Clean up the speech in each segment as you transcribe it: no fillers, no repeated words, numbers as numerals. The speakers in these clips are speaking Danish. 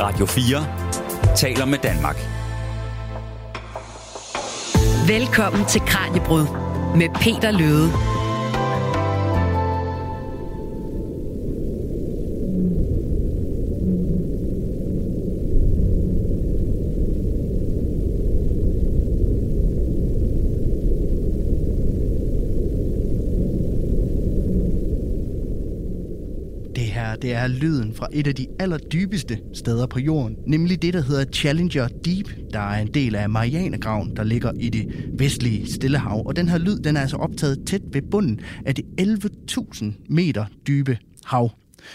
Radio 4 taler med Danmark. Velkommen til Kraniebrud med Peter Løhde. Det er lyden fra et af de allerdybeste steder på jorden, nemlig det, der hedder Challenger Deep, der er en del af Marianegraven, der ligger i det vestlige Stillehav. Og den her lyd, den er altså optaget tæt ved bunden af det 11.000 meter dybe hav.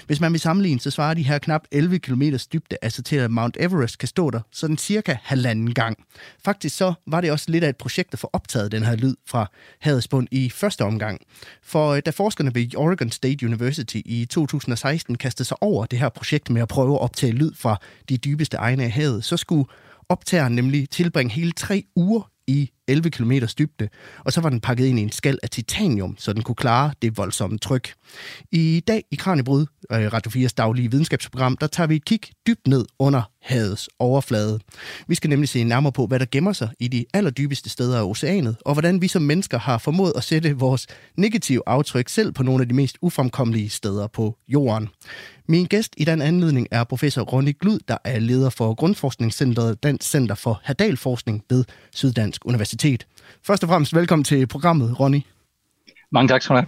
Hvis man vil sammenligne, så svarer de her knap 11 km dybde, altså til at Mount Everest kan stå der sådan cirka halvanden gang. Faktisk så var det også lidt af et projekt at få optaget den her lyd fra havets bund i første omgang. For da forskerne ved Oregon State University i 2016 kastede sig over det her projekt med at prøve at optage lyd fra de dybeste egne af havet, så skulle optageren nemlig tilbringe hele 3 uger i 11 km dybde, og så var den pakket ind i en skal af titanium, så den kunne klare det voldsomme tryk. I dag i Kraniebrud, Radio 4's daglige videnskabsprogram, der tager vi et kig dybt ned under havets overflade. Vi skal nemlig se nærmere på, hvad der gemmer sig i de allerdybeste steder af oceanet, og hvordan vi som mennesker har formået at sætte vores negative aftryk selv på nogle af de mest ufremkommelige steder på jorden. Min gæst i den anledning er professor Ronnie Glud, der er leder for Grundforskningscentret Dansk Center for Hadalforskning ved Syddansk Universitet. Først og fremmest velkommen til programmet, Ronnie. Mange tak skal du have.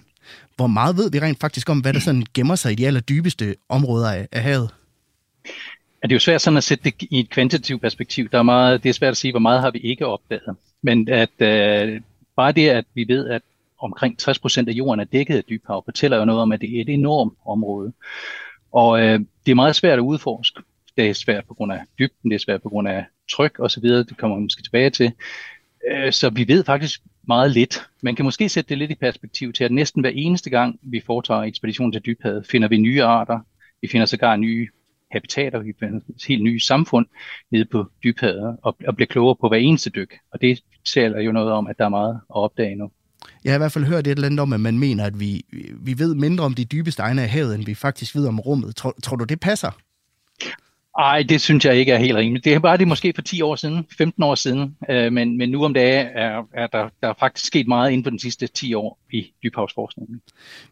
Hvor meget ved vi rent faktisk om, hvad der sådan gemmer sig i de allerdybeste områder af havet? Ja, det er jo svært sådan at sætte det i et kvantitativt perspektiv. Det er svært at sige, hvor meget har vi ikke opdaget. Men at bare det, at vi ved, at omkring 60% af jorden er dækket af dybhav, fortæller jo noget om, at det er et enormt område. Og det er meget svært at udforske. Det er svært på grund af dybden, det er svært på grund af tryk osv. Det kommer vi måske tilbage til. Så vi ved faktisk meget lidt. Man kan måske sætte det lidt i perspektiv til, at næsten hver eneste gang, vi foretager ekspedition til dybhavet, finder vi nye arter, vi finder sågar nye habitater, vi finder helt nye samfund nede på dybhavet og bliver klogere på hver eneste dyk. Og det taler jo noget om, at der er meget at opdage nu. Jeg har i hvert fald hørt et eller andet om, at man mener, at vi ved mindre om de dybeste egne af havet, end vi faktisk ved om rummet. Tror du, det passer? Ej, det synes jeg ikke er helt rimeligt. Det var det måske for 10 år siden, 15 år siden, men nu om dagen er der faktisk sket meget inden for de sidste 10 år i dybhavsforskningen.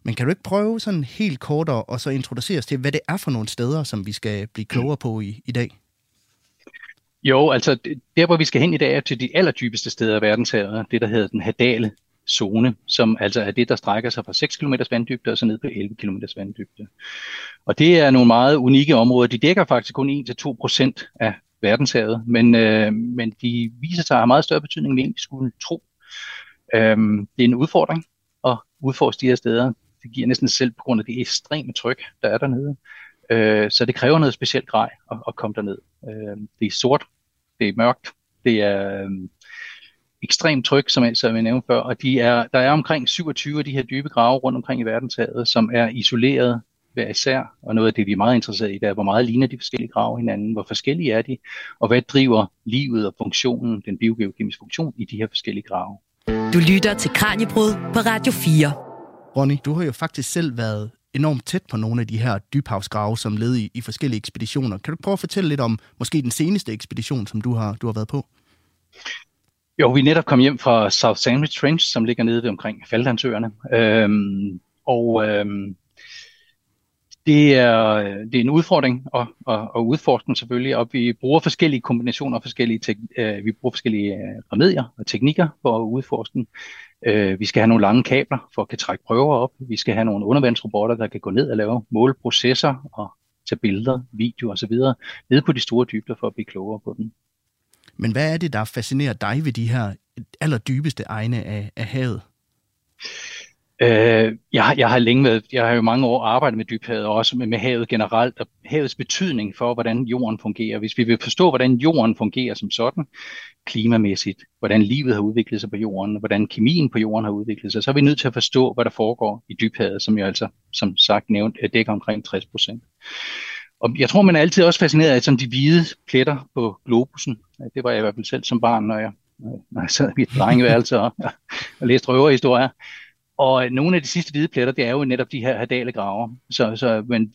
Men kan du ikke prøve sådan helt kortere og så introducere os til, hvad det er for nogle steder, som vi skal blive klogere på i dag? Jo, altså der hvor vi skal hen i dag er til de allerdybeste steder af verdenshavet, det der hedder den hadale zone, som altså er det, der strækker sig fra 6 km vanddybde og så ned på 11 km vanddybde. Og det er nogle meget unikke områder. De dækker faktisk kun 1-2% af verdenshavet, men de viser sig at have meget større betydning, end vi egentlig skulle tro. Det er en udfordring at udforske de her steder. Det giver næsten selv på grund af det ekstreme tryk, der er dernede. Så det kræver noget specielt grej at komme derned. Det er sort, det er mørkt, det er ekstremt tryk, som jeg nævnte før, og der er omkring 27 af de her dybe grave rundt omkring i verdenshavet, som er isoleret hver især, og noget af det, vi er meget interesseret i, det er, hvor meget ligner de forskellige grave hinanden, hvor forskellige er de, og hvad driver livet og funktionen, den biogeokemiske funktion, i de her forskellige grave. Du lytter til Kraniebrud på Radio 4. Ronnie, du har jo faktisk selv været enormt tæt på nogle af de her dybhavsgrave, som led i forskellige ekspeditioner. Kan du prøve at fortælle lidt om måske den seneste ekspedition, som du har været på? Jo, vi netop kom hjem fra South Sandwich Trench, som ligger nede ved omkring Falklandsøerne. Det er en udfordring at udforske den selvfølgelig, og vi bruger forskellige kombinationer, vi bruger forskellige remedier og teknikker for at udforske den. Vi skal have nogle lange kabler for at kan trække prøver op. Vi skal have nogle undervandsrobotter, der kan gå ned og lave måleprocesser og tage billeder, videoer osv. nede på de store dybder for at blive klogere på den. Men hvad er det, der fascinerer dig ved de her allerdybeste egne af havet? Jeg har jo mange år arbejdet med dybhavet, og også med havet generelt, og havets betydning for, hvordan jorden fungerer. Hvis vi vil forstå, hvordan jorden fungerer som sådan, klimamæssigt, hvordan livet har udviklet sig på jorden, hvordan kemien på jorden har udviklet sig, så er vi nødt til at forstå, hvad der foregår i dybhavet, som jeg altså, som sagt nævnt, dækker omkring 60%. Og jeg tror, man er altid også fascineret af sådan de hvide pletter på globusen. Det var jeg i hvert fald selv som barn, når jeg sad i mit drengeværelse og læste røverhistorier. Og nogle af de sidste hvide pletter, det er jo netop de her hadale graver, så man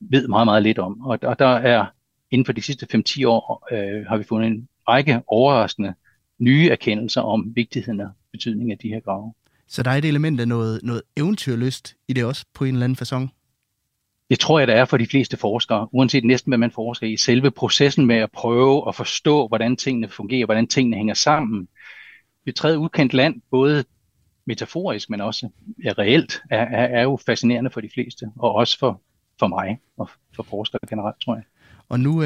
ved meget, meget lidt om. Og der er inden for de sidste 5-10 år har vi fundet en række overraskende nye erkendelser om vigtigheden og betydningen af de her grave. Så der er et element af noget eventyrlyst i det også på en eller anden façon? Det tror jeg, der er for de fleste forskere, uanset næsten hvad man forsker i. Selve processen med at prøve at forstå, hvordan tingene fungerer, hvordan tingene hænger sammen. Betræde ukendt land, både metaforisk, men også reelt, er jo fascinerende for de fleste, og også for mig og for forskere generelt, tror jeg. Og nu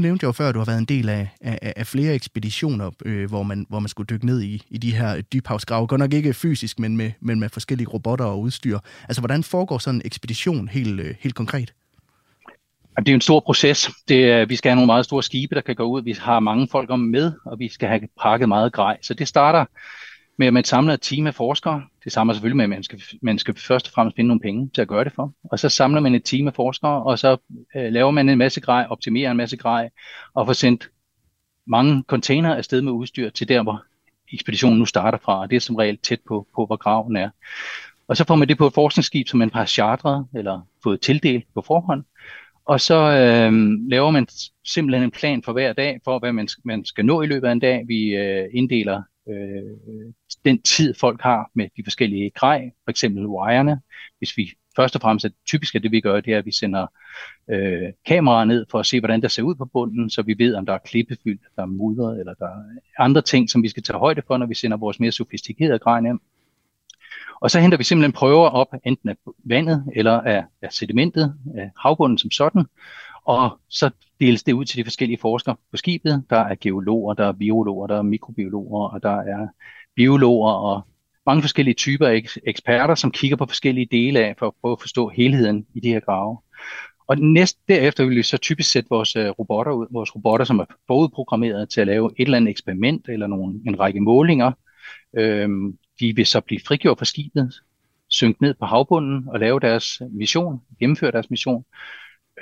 nævnte jeg jo før, at du har været en del af flere ekspeditioner, hvor man skulle dykke ned i de her dybhavsgrave. Godt nok ikke fysisk, men med forskellige robotter og udstyr. Altså, hvordan foregår sådan en ekspedition helt konkret? Det er jo en stor proces. Vi skal have nogle meget store skibe, der kan gå ud. Vi har mange folk om med, og vi skal have pakket meget grej. Så det starter med, at man samler et team af forskere. Det samler selvfølgelig med, at man skal først og fremmest finde nogle penge til at gøre det for. Og så samler man et team af forskere, og så laver man en masse grej, optimerer en masse grej, og får sendt mange container afsted med udstyr til der, hvor ekspeditionen nu starter fra. Og det er som regel tæt på hvor graven er. Og så får man det på et forskningsskib, som man har chartret eller fået tildelt på forhånd. Og så laver man simpelthen en plan for hver dag, for hvad man skal nå i løbet af en dag. Vi inddeler den tid, folk har med de forskellige grej, for eksempel wirene. Hvis vi først og fremmest typisk er det, vi gør, det er, at vi sender kameraer ned for at se, hvordan der ser ud på bunden, så vi ved, om der er klippefyldt, der er mudret, eller der er andre ting, som vi skal tage højde for, når vi sender vores mere sofistikerede grej ned. Og så henter vi simpelthen prøver op, enten af vandet eller af sedimentet, af havbunden som sådan, og så deles det ud til de forskellige forskere på skibet. Der er geologer, der er virologer, der er mikrobiologer, og der er biologer og mange forskellige typer af eksperter, som kigger på forskellige dele af, for at prøve at forstå helheden i de her grave. Og derefter vil vi så typisk sætte vores robotter ud, vores robotter, som er forudprogrammeret til at lave et eller andet eksperiment eller en række målinger. De vil så blive frigjort fra skibet, synke ned på havbunden og lave deres mission, gennemføre deres mission,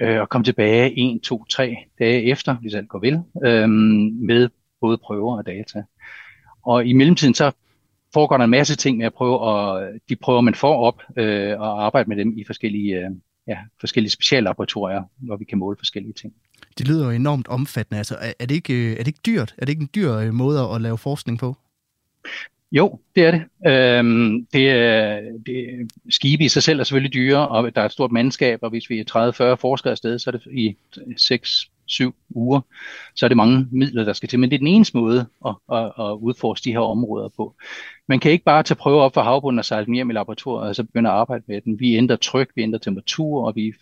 og komme tilbage 1, 2, 3 dage efter, hvis alt går vel, med både prøver og data. Og i mellemtiden så foregår der en masse ting med at prøve, og de prøver man får op og arbejde med dem i forskellige speciallaboratorier, hvor vi kan måle forskellige ting. Det lyder jo enormt omfattende. Altså, er det ikke dyrt? Er det ikke en dyr måde at lave forskning på? Jo, det er det. Skibe i sig selv er selvfølgelig dyre, og der er et stort mandskab, og hvis vi er 30-40 forskere afsted, så er det i 6-7 uger, så er det mange midler, der skal til. Men det er den eneste måde at udforske de her områder på. Man kan ikke bare tage prøver op fra havbunden og sejle dem hjem i laboratoriet, og så begynde at arbejde med den. Vi ændrer tryk, vi ændrer temperatur, og vi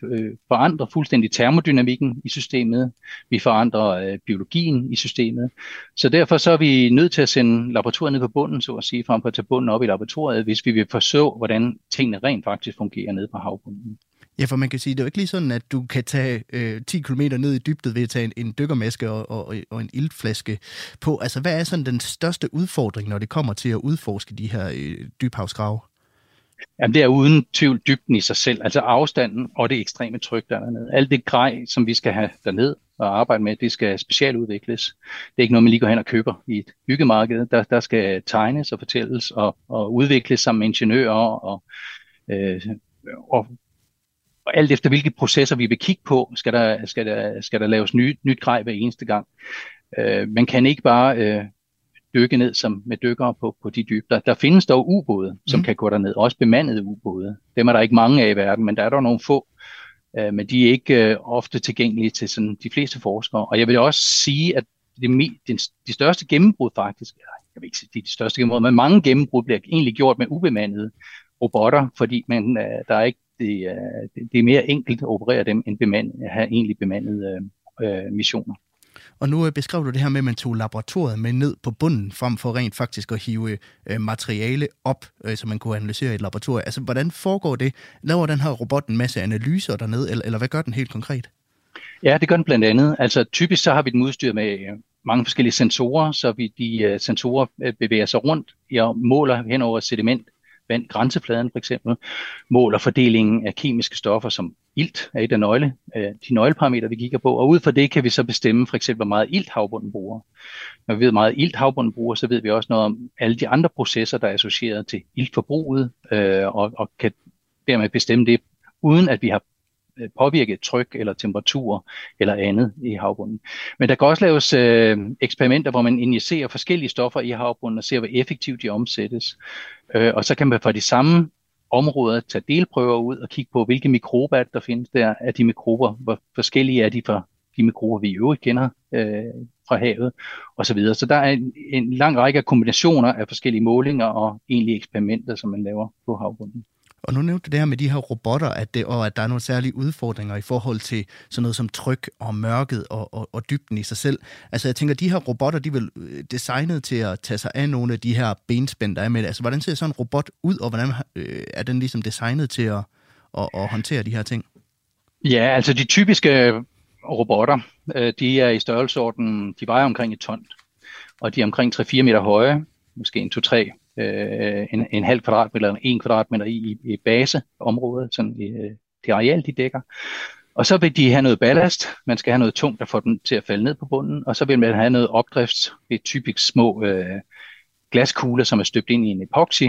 forandrer fuldstændig termodynamikken i systemet. Vi forandrer biologien i systemet. Så derfor så er vi nødt til at sende laboratoriet ned på bunden, så at sige, frem for at tage bunden op i laboratoriet, hvis vi vil forsøge, hvordan tingene rent faktisk fungerer nede på havbunden. Ja, for man kan sige, det er jo ikke lige sådan, at du kan tage 10 km ned i dybdet ved at tage en dykkermaske og en iltflaske på. Altså, hvad er sådan den største udfordring, når det kommer til at udforske de her dybhavsgrave? Jamen, det er uden tvivl dybden i sig selv, altså afstanden og det ekstreme tryk dernede. Alt det grej, som vi skal have dernede og arbejde med, det skal specialudvikles. Det er ikke noget, man lige går hen og køber i et byggemarked. Der skal tegnes og fortælles og udvikles sammen med ingeniører og alt efter hvilke processer vi vil kigge på, skal der laves nyt grej hver eneste gang. Man kan ikke bare dykke ned som med dykkere på de dybder. Der findes dog ubåde, som kan gå derned, også bemandede ubåde. Dem er der ikke mange af i verden, men der er dog nogle få, men de er ikke ofte tilgængelige til sådan de fleste forskere. Og jeg vil også sige, at de største gennembrud faktisk, jeg vil ikke sige de største gennembrud, men mange gennembrud bliver egentlig gjort med ubemandede robotter, fordi der er ikke det er mere enkelt at operere dem, end at have egentlig bemandede missioner. Og nu beskrev du det her med, at man tog laboratoriet med ned på bunden, frem for rent faktisk at hive materiale op, så man kunne analysere et laboratorium. Altså, hvordan foregår det? Laver den her robot en masse analyser dernede, eller hvad gør den helt konkret? Ja, det gør den blandt andet. Altså, typisk så har vi den udstyr med mange forskellige sensorer, så de sensorer bevæger sig rundt og måler hen over sediment, vand, grænsefladen for eksempel, måler fordelingen af kemiske stoffer, som ilt er et af de nøgleparametre, vi kigger på, og ud fra det kan vi så bestemme for eksempel, hvor meget ilt havbunden bruger. Når vi ved, hvor meget ilt havbunden bruger, så ved vi også noget om alle de andre processer, der er associeret til iltforbruget, og kan dermed bestemme det, uden at vi har påvirke tryk eller temperatur eller andet i havbunden. Men der kan også laves eksperimenter, hvor man injicerer forskellige stoffer i havbunden og ser, hvor effektivt de omsættes. Og så kan man fra de samme områder tage delprøver ud og kigge på, hvilke mikrober der findes der. Er de mikrober, hvor forskellige er de fra de mikrober, vi i øvrigt kender fra havet osv. Så der er en lang række af kombinationer af forskellige målinger og egentlige eksperimenter, som man laver på havbunden. Og nu nævnte du det her med de her robotter, at der er nogle særlige udfordringer i forhold til sådan noget som tryk og mørket og dybden i sig selv. Altså jeg tænker, de her robotter, de er vel designet til at tage sig af nogle af de her benspænd, der er med det. Altså hvordan ser sådan en robot ud, og hvordan er den ligesom designet til at håndtere de her ting? Ja, altså de typiske robotter, de er i størrelsesorden, de vejer omkring 1 ton, og de er omkring 3-4 meter høje, måske 2-3 en halv kvadratmeter eller 1 kvadratmeter i baseområdet, sådan det areal, de dækker. Og så vil de have noget ballast, man skal have noget tungt, der får den til at falde ned på bunden, og så vil man have noget opdrift, det er typisk små glaskugler, som er støbt ind i en epoxy,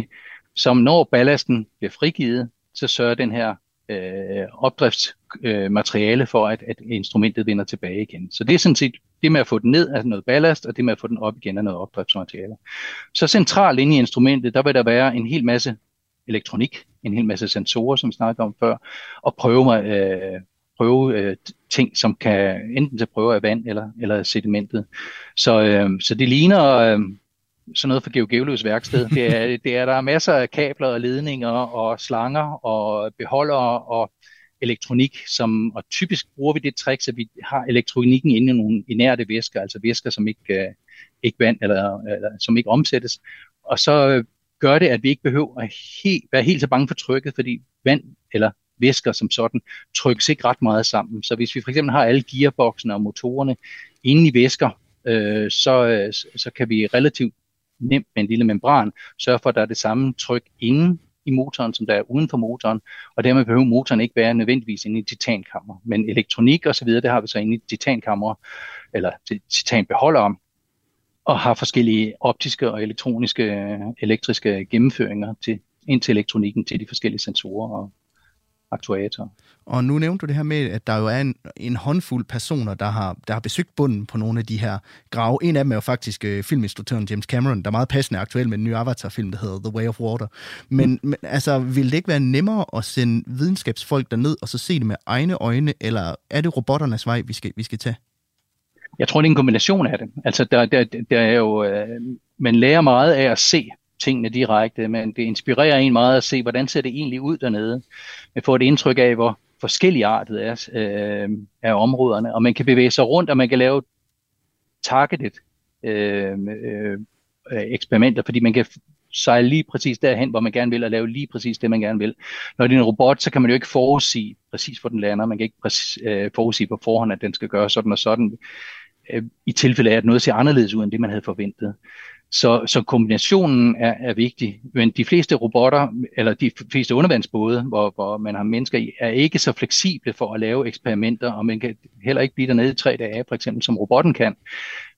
som når ballasten bliver frigivet, så sørger den her opdriftsmateriale for, at instrumentet vender tilbage igen. Så det er sådan set det med at få den ned af noget ballast, og det med at få den op igen af noget opdriftsmateriale. Så centralt inde i instrumentet, der vil der være en hel masse elektronik, en hel masse sensorer, som vi snakkede om før, og prøve ting, som kan enten til prøver af vand eller sedimentet. Så det ligner sådan noget for Geoløs værksted. Der er masser af kabler og ledninger og slanger og beholdere og elektronik, og typisk bruger vi det trick, at vi har elektronikken inde i nogle inerte væsker, altså væsker, som ikke vand, eller som ikke omsættes. Og så gør det, at vi ikke behøver at være helt så bange for trykket, fordi vand eller væsker som sådan trykkes ikke ret meget sammen. Så hvis vi for eksempel har alle gearboxene og motorerne inde i væsker, så kan vi relativt nemt med en lille membran sørge for, at der er det samme tryk inde i motoren, som der er uden for motoren, og dermed behøver motoren ikke være nødvendigvis inde i titankammer. Men elektronik osv., det har vi så inde i titankammer, eller titanbeholdere, og har forskellige optiske og elektriske gennemføringer ind til elektronikken, til de forskellige sensorer og aktuatorer. Og nu nævnte du det her med, at der jo er en håndfuld personer, der har besøgt bunden på nogle af de her grave. En af dem er jo faktisk filminstruktøren James Cameron, der er meget passende aktuel med den nye Avatar-film, der hedder The Way of Water. Men altså, ville det ikke være nemmere at sende videnskabsfolk derned og så se det med egne øjne, eller er det robotternes vej, vi skal tage? Jeg tror, det er en kombination af det. Altså, der er jo, man lærer meget af at se tingene direkte, men det inspirerer en meget at se, hvordan ser det egentlig ud dernede. Man får et indtryk af, hvor forskelligartet er områderne, og man kan bevæge sig rundt, og man kan lave targeted eksperimenter, fordi man kan sejle lige præcis derhen, hvor man gerne vil, og lave lige præcis det, man gerne vil. Når det er en robot, så kan man jo ikke forudsige præcis, hvor den lander. Man kan ikke forudsige på forhånd, at den skal gøre sådan og sådan, i tilfælde af, at noget ser anderledes ud, end det, man havde forventet. Så kombinationen er vigtig, men de fleste robotter, eller de fleste undervandsbåde, hvor man har mennesker i, er ikke så fleksible for at lave eksperimenter, og man kan heller ikke blive dernede i 3 dage, for eksempel som robotten kan.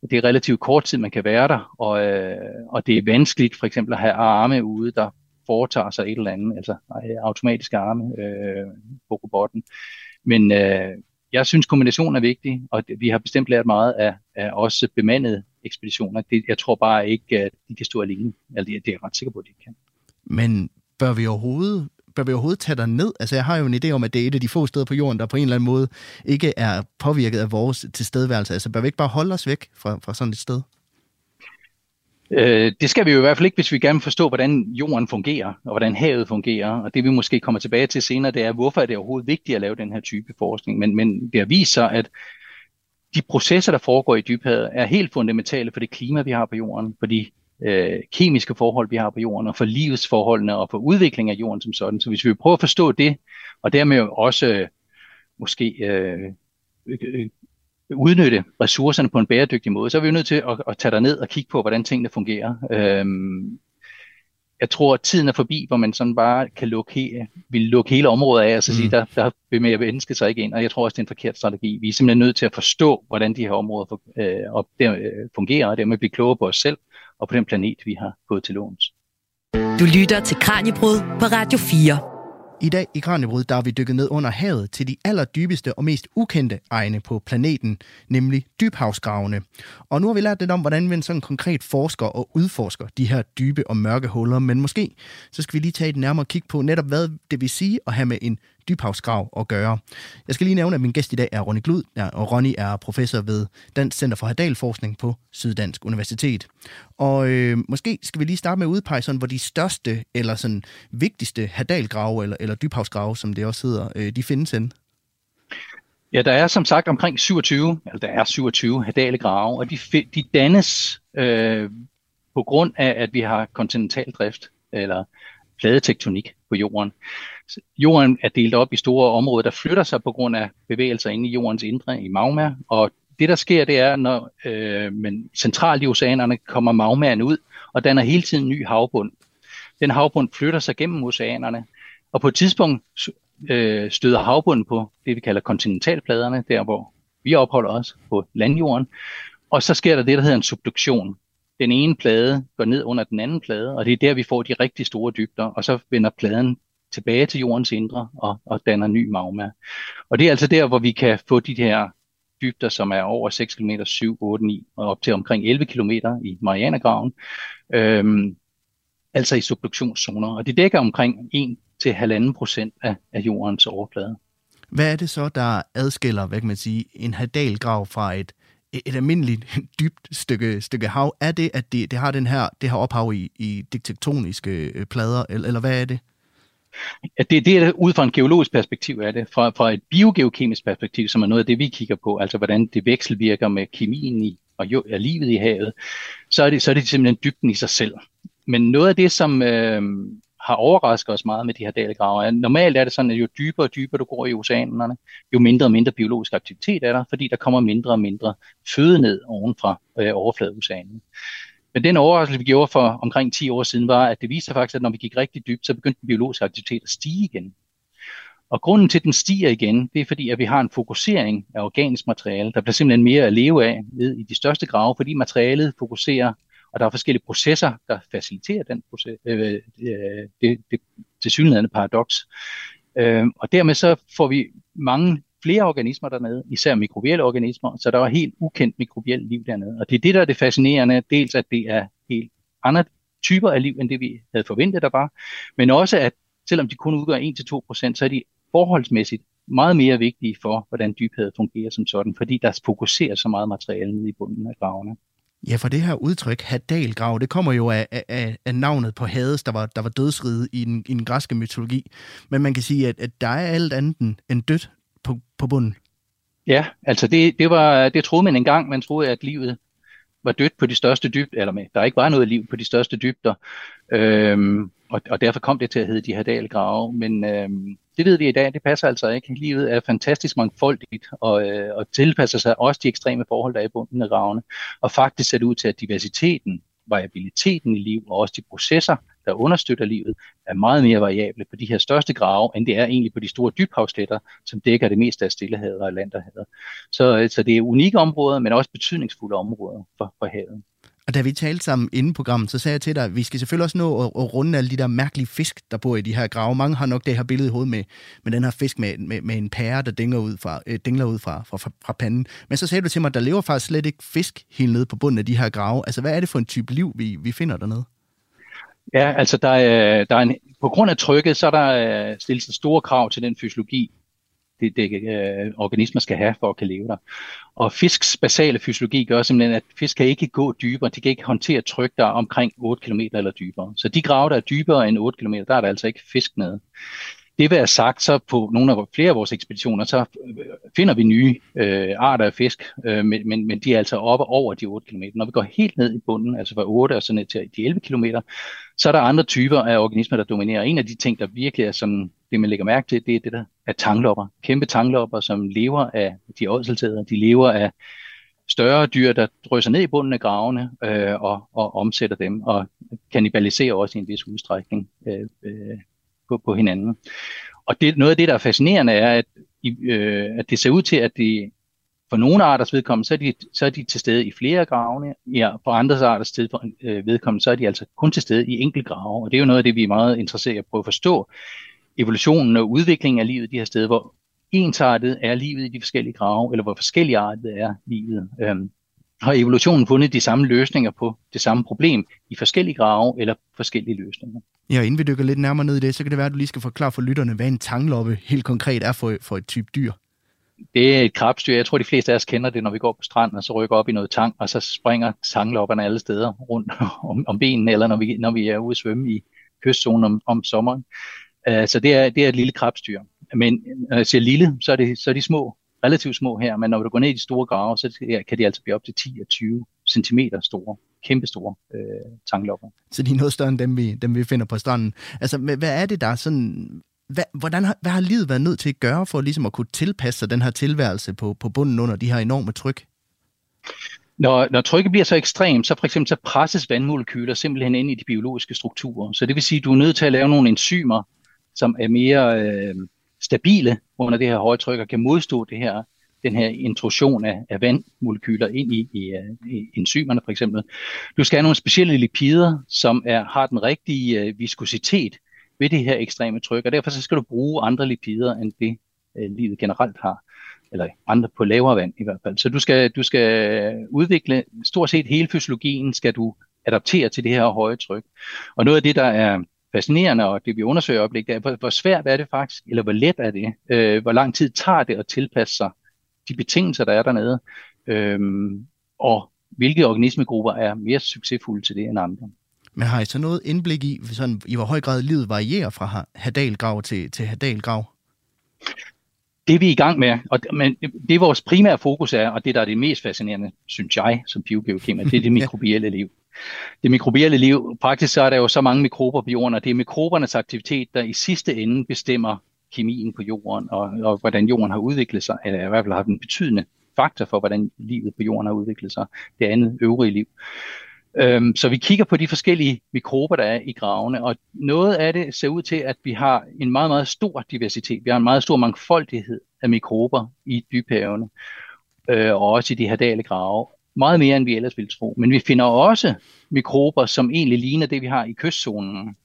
Det er relativt kort tid, man kan være der, og det er vanskeligt for eksempel at have arme ude, der foretager sig et eller andet, altså automatiske arme på robotten. Men jeg synes, kombinationen er vigtig, og vi har bestemt lært meget af også bemandede ekspeditioner. Jeg tror bare ikke, at de kan stå alene. Altså, det er jeg ret sikker på, at de kan. Men bør vi overhovedet tage dig ned? Altså, jeg har jo en idé om, at det er et af de få steder på jorden, der på en eller anden måde ikke er påvirket af vores tilstedeværelse. Altså, bør vi ikke bare holde os væk fra sådan et sted? Det skal vi jo i hvert fald ikke, hvis vi gerne vil forstå, hvordan jorden fungerer, og hvordan havet fungerer. Og det vi måske kommer tilbage til senere, det er, hvorfor er det overhovedet vigtigt at lave den her type forskning. Men det viser, at de processer, der foregår i dybhavet, er helt fundamentale for det klima, vi har på jorden, for de kemiske forhold, vi har på jorden, og for livsforholdene og for udviklingen af jorden som sådan. Så hvis vi vil prøve at forstå det, og dermed også måske udnytte ressourcerne på en bæredygtig måde, så er vi jo nødt til at tage derned og kigge på, hvordan tingene fungerer. Jeg tror, at tiden er forbi, hvor man sådan bare kan lukke hele området af, og så sige, der bevæger mennesket sig ikke ind, og jeg tror også, det er en forkert strategi. Vi er simpelthen nødt til at forstå, hvordan de her områder fungerer, og dermed blive klogere på os selv, og på den planet, vi har fået til låns. Du lytter til Kraniebrud på Radio 4. I dag i Kraniebrud, der er vi dykket ned under havet til de allerdybeste og mest ukendte egne på planeten, nemlig dybhavsgravene. Og nu har vi lært lidt om, hvordan vi sådan konkret forsker og udforsker de her dybe og mørke huller, men måske så skal vi lige tage et nærmere kig på netop, hvad det vil sige at have med en dybhavsgrav at gøre. Jeg skal lige nævne, at min gæst i dag er Ronnie Glud, og Ronnie er professor ved Dansk Center for Hadalforskning på Syddansk Universitet. Og måske skal vi lige starte med at udpege, sådan, hvor de største eller sådan, vigtigste hadalgrave eller dybhavsgrave, som det også hedder, de findes henne. Ja, der er som sagt omkring 27 hadalgrave, og de dannes på grund af, at vi har kontinental drift, eller pladetektonik på jorden. Jorden er delt op i store områder, der flytter sig på grund af bevægelser inde i jordens indre i magma, og det der sker, det er, når centralt i oceanerne kommer magmaen ud og danner hele tiden ny havbund. Den havbund flytter sig gennem oceanerne, og på et tidspunkt støder havbunden på det, vi kalder kontinentalpladerne, der hvor vi opholder os på landjorden, og så sker der det, der hedder en subduktion. Den ene plade går ned under den anden plade, og det er der, vi får de rigtig store dybder, og så vender pladen tilbage til jordens indre og danner ny magma. Og det er altså der, hvor vi kan få de her dybder, som er over 6 km, 7, 8, 9 og op til omkring 11 km i Marianegraven, altså i subduktionszoner. Og det dækker omkring 1-1,5% af jordens overflade. Hvad er det så, der adskiller, hvad kan man sige, en hadalgrav fra et almindeligt dybt stykke hav? Er det, at det har det her ophav i tektoniske plader, eller hvad er det? Ja, det er ud fra en geologisk perspektiv er det. Fra et biogeokemisk perspektiv, som er noget af det, vi kigger på, altså hvordan det vekselvirker med kemien og livet i havet, så er det simpelthen dybden i sig selv. Men noget af det, som har overrasket os meget med de her hadalgrave, er, normalt er det sådan, at jo dybere og dybere du går i oceanerne, jo mindre og mindre biologisk aktivitet er der, fordi der kommer mindre og mindre føde ned oven fra overfladeoceanen. Men den overraskelse, vi gjorde for omkring 10 år siden, var, at det viste sig faktisk, at når vi gik rigtig dybt, så begyndte den biologiske aktivitet at stige igen. Og grunden til, at den stiger igen, det er fordi, at vi har en fokusering af organisk materiale. Der bliver simpelthen mere at leve af ned i de største grave, fordi materialet fokuserer, og der er forskellige processer, der faciliterer den proces, det tilsyneladende paradoks. Og dermed så får vi mange flere organismer dernede, især mikrobielle organismer, så der er helt ukendt mikrobielt liv dernede. Og det er det, der er det fascinerende, dels at det er helt andre typer af liv, end det vi havde forventet, der var, men også at selvom de kun udgør 1-2%, så er de forholdsmæssigt meget mere vigtige for, hvordan dybhavet fungerer som sådan, fordi der fokuserer så meget materiale nede i bunden af gravene. Ja, for det her udtryk, hadalgrav, det kommer jo af navnet på Hades, der var dødsriget i den græske mytologi. Men man kan sige, at der er alt andet end dødt på bunden. Ja, altså det troede man engang. Man troede, at livet var dødt på de største dybder, eller der ikke var noget liv på de største dybder. Og derfor kom det til at hedde de hadalgrave. Men det ved vi i dag, det passer altså ikke. Livet er fantastisk mangfoldigt og tilpasser sig også de ekstreme forhold, der er i bunden af gravene. Og faktisk ser det ud til, at diversiteten, variabiliteten i liv og også de processer, der understøtter livet, er meget mere variable på de her største grave, end det er egentlig på de store dybhavsletter, som dækker det meste af Stillehavet og Atlanterhavet. Så det er unikke områder, men også betydningsfulde områder for havet. Og da vi talte sammen inden programmet, så sagde jeg til dig, at vi skal selvfølgelig også nå at runde alle de der mærkelige fisk, der bor i de her grave. Mange har nok det her billede i hovedet med den her fisk med en pære, der dingler ud fra panden. Men så sagde du til mig, at der lever faktisk slet ikke fisk helt nede på bunden af de her grave. Altså, hvad er det for en type liv, vi finder dernede? Ja, altså der er på grund af trykket, så er der stillet store krav til den fysiologi, det organismer skal have for at kan leve der. Og fisks basale fysiologi gør simpelthen, at fisk kan ikke gå dybere, de kan ikke håndtere tryk, der er omkring 8 km eller dybere. Så de grave, der er dybere end 8 km, der er der altså ikke fisk nede. Det vil have sagt, så på nogle af flere af vores ekspeditioner, så finder vi nye arter af fisk, men de er altså oppe over de 8 km. Når vi går helt ned i bunden, altså fra 8 og så ned til de 11 km, så er der andre typer af organismer, der dominerer. En af de ting, der virkelig er sådan, det man lægger mærke til, det er det der af tanglopper. Kæmpe tanglopper, som lever af de ådseltæder, de lever af større dyr, der drysser ned i bunden af gravene og omsætter dem, og kannibaliserer også i en vis udstrækning på hinanden. Og det, noget af det, der er fascinerende, er, at det ser ud til, at det for nogle arters vedkommende, så er de til stede i flere gravene, ja, for andre arters vedkommende, så er de altså kun til stede i enkelte grave, og det er jo noget af det, vi er meget interesseret i at prøve at forstå. evolutionen og udviklingen af livet de her steder, hvor ensartet er livet i de forskellige grave, eller hvor forskelligartet er livet. Har evolutionen fundet de samme løsninger på det samme problem i forskellige grave eller forskellige løsninger? Ja, inden vi dykker lidt nærmere ned i det, så kan det være, at du lige skal forklare for lytterne, hvad en tangloppe helt konkret er for et type dyr. Det er et krabstyr. Jeg tror, de fleste af os kender det, når vi går på stranden og så rykker op i noget tang, og så springer tanglopperne alle steder rundt om benene, eller når vi er ude at svømme i kystzonen om sommeren. Så det er et lille krabstyr. Men når jeg siger lille, så er de små, relativt små her, men når du går ned i de store grave, så kan de altså blive op til 10 og 20 centimeter store, kæmpestore tanglopper. Så de er noget større end dem, vi finder på stranden. Altså, hvad er det, der sådan... Hvad har livet været nødt til at gøre for ligesom at kunne tilpasse sig den her tilværelse på bunden under de her enorme tryk? Når trykket bliver så ekstremt, så for eksempel så presses vandmolekyler simpelthen ind i de biologiske strukturer. Så det vil sige, at du er nødt til at lave nogle enzymer, som er mere stabile under det her høje tryk og kan modstå den her intrusion af vandmolekyler ind i enzymerne for eksempel. Du skal have nogle specielle lipider, som har den rigtige viskositet ved det her ekstreme tryk, og derfor så skal du bruge andre lipider, end det livet generelt har, eller andre på lavere vand i hvert fald. Så du skal udvikle, stort set hele fysiologien skal du adaptere til det her høje tryk. Og noget af det, der er fascinerende, og det vi undersøger i øjeblikket, er, hvor svært er det faktisk, eller hvor let er det, hvor lang tid tager det at tilpasse sig de betingelser, der er dernede, og hvilke organismegrupper er mere succesfulde til det end andre. Men har I så noget indblik i, sådan, i hvor høj grad livet varierer fra Hadalgrav til Hadalgrav? Det er vi i gang med, men det vores primære fokus er, og det der er det mest fascinerende, synes jeg, som biogeokemiker, det er det mikrobielle liv. Det mikrobielle liv, faktisk så er der jo så mange mikrober på jorden, og det er mikrobernes aktivitet, der i sidste ende bestemmer kemien på jorden, og hvordan jorden har udviklet sig, eller i hvert fald har den betydende faktor for, hvordan livet på jorden har udviklet sig, det andet øvrige liv. Så vi kigger på de forskellige mikrober, der er i gravene, og noget af det ser ud til, at vi har en meget, meget stor diversitet. Vi har en meget stor mangfoldighed af mikrober i dybhavene, og også i de hadale grave. Meget mere, end vi ellers ville tro. Men vi finder også mikrober, som egentlig ligner det, vi har i kystzonen.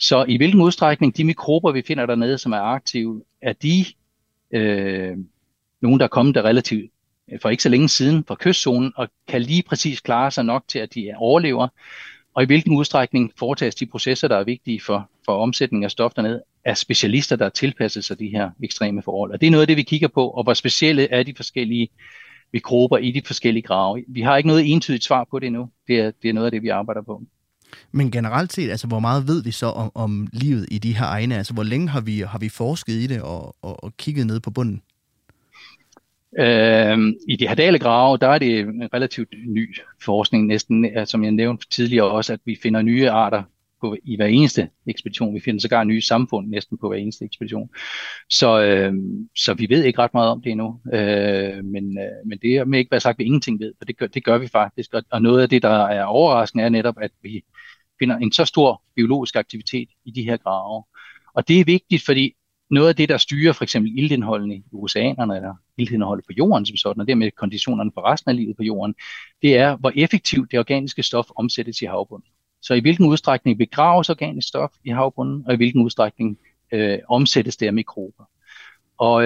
Så i hvilken udstrækning de mikrober, vi finder dernede, som er aktive, er de nogen, der er kommet der relativt for ikke så længe siden fra kystzonen, og kan lige præcis klare sig nok til, at de overlever, og i hvilken udstrækning foretages de processer, der er vigtige for omsætning af stof dernede, af specialister, der tilpasser sig de her ekstreme forhold. Og det er noget af det, vi kigger på, og hvor specielle er de forskellige mikrober i de forskellige grave. Vi har ikke noget entydigt svar på det endnu. Det er noget af det, vi arbejder på. Men generelt set, altså, hvor meget ved vi så om livet i de her egne? Altså, hvor længe har vi forsket i det og kigget ned på bunden? I de hadale grave, der er det relativt ny forskning næsten, som jeg nævnte tidligere også, at vi finder nye arter i hver eneste ekspedition. Vi finder sågar nye samfund næsten på hver eneste ekspedition. Så vi ved ikke ret meget om det endnu, men det må ikke være sagt, at vi ingenting ved, for det gør vi faktisk. Og noget af det, der er overraskende, er netop, at vi finder en så stor biologisk aktivitet i de her grave. Og det er vigtigt, fordi noget af det, der styrer for eksempel iltindholdene i oceanerne, eller iltindholdet på jorden som sådan, og dermed konditionerne for resten af livet på jorden, det er, hvor effektivt det organiske stof omsættes i havbunden. Så i hvilken udstrækning begraves organisk stof i havbunden, og i hvilken udstrækning omsættes det af mikrober. Og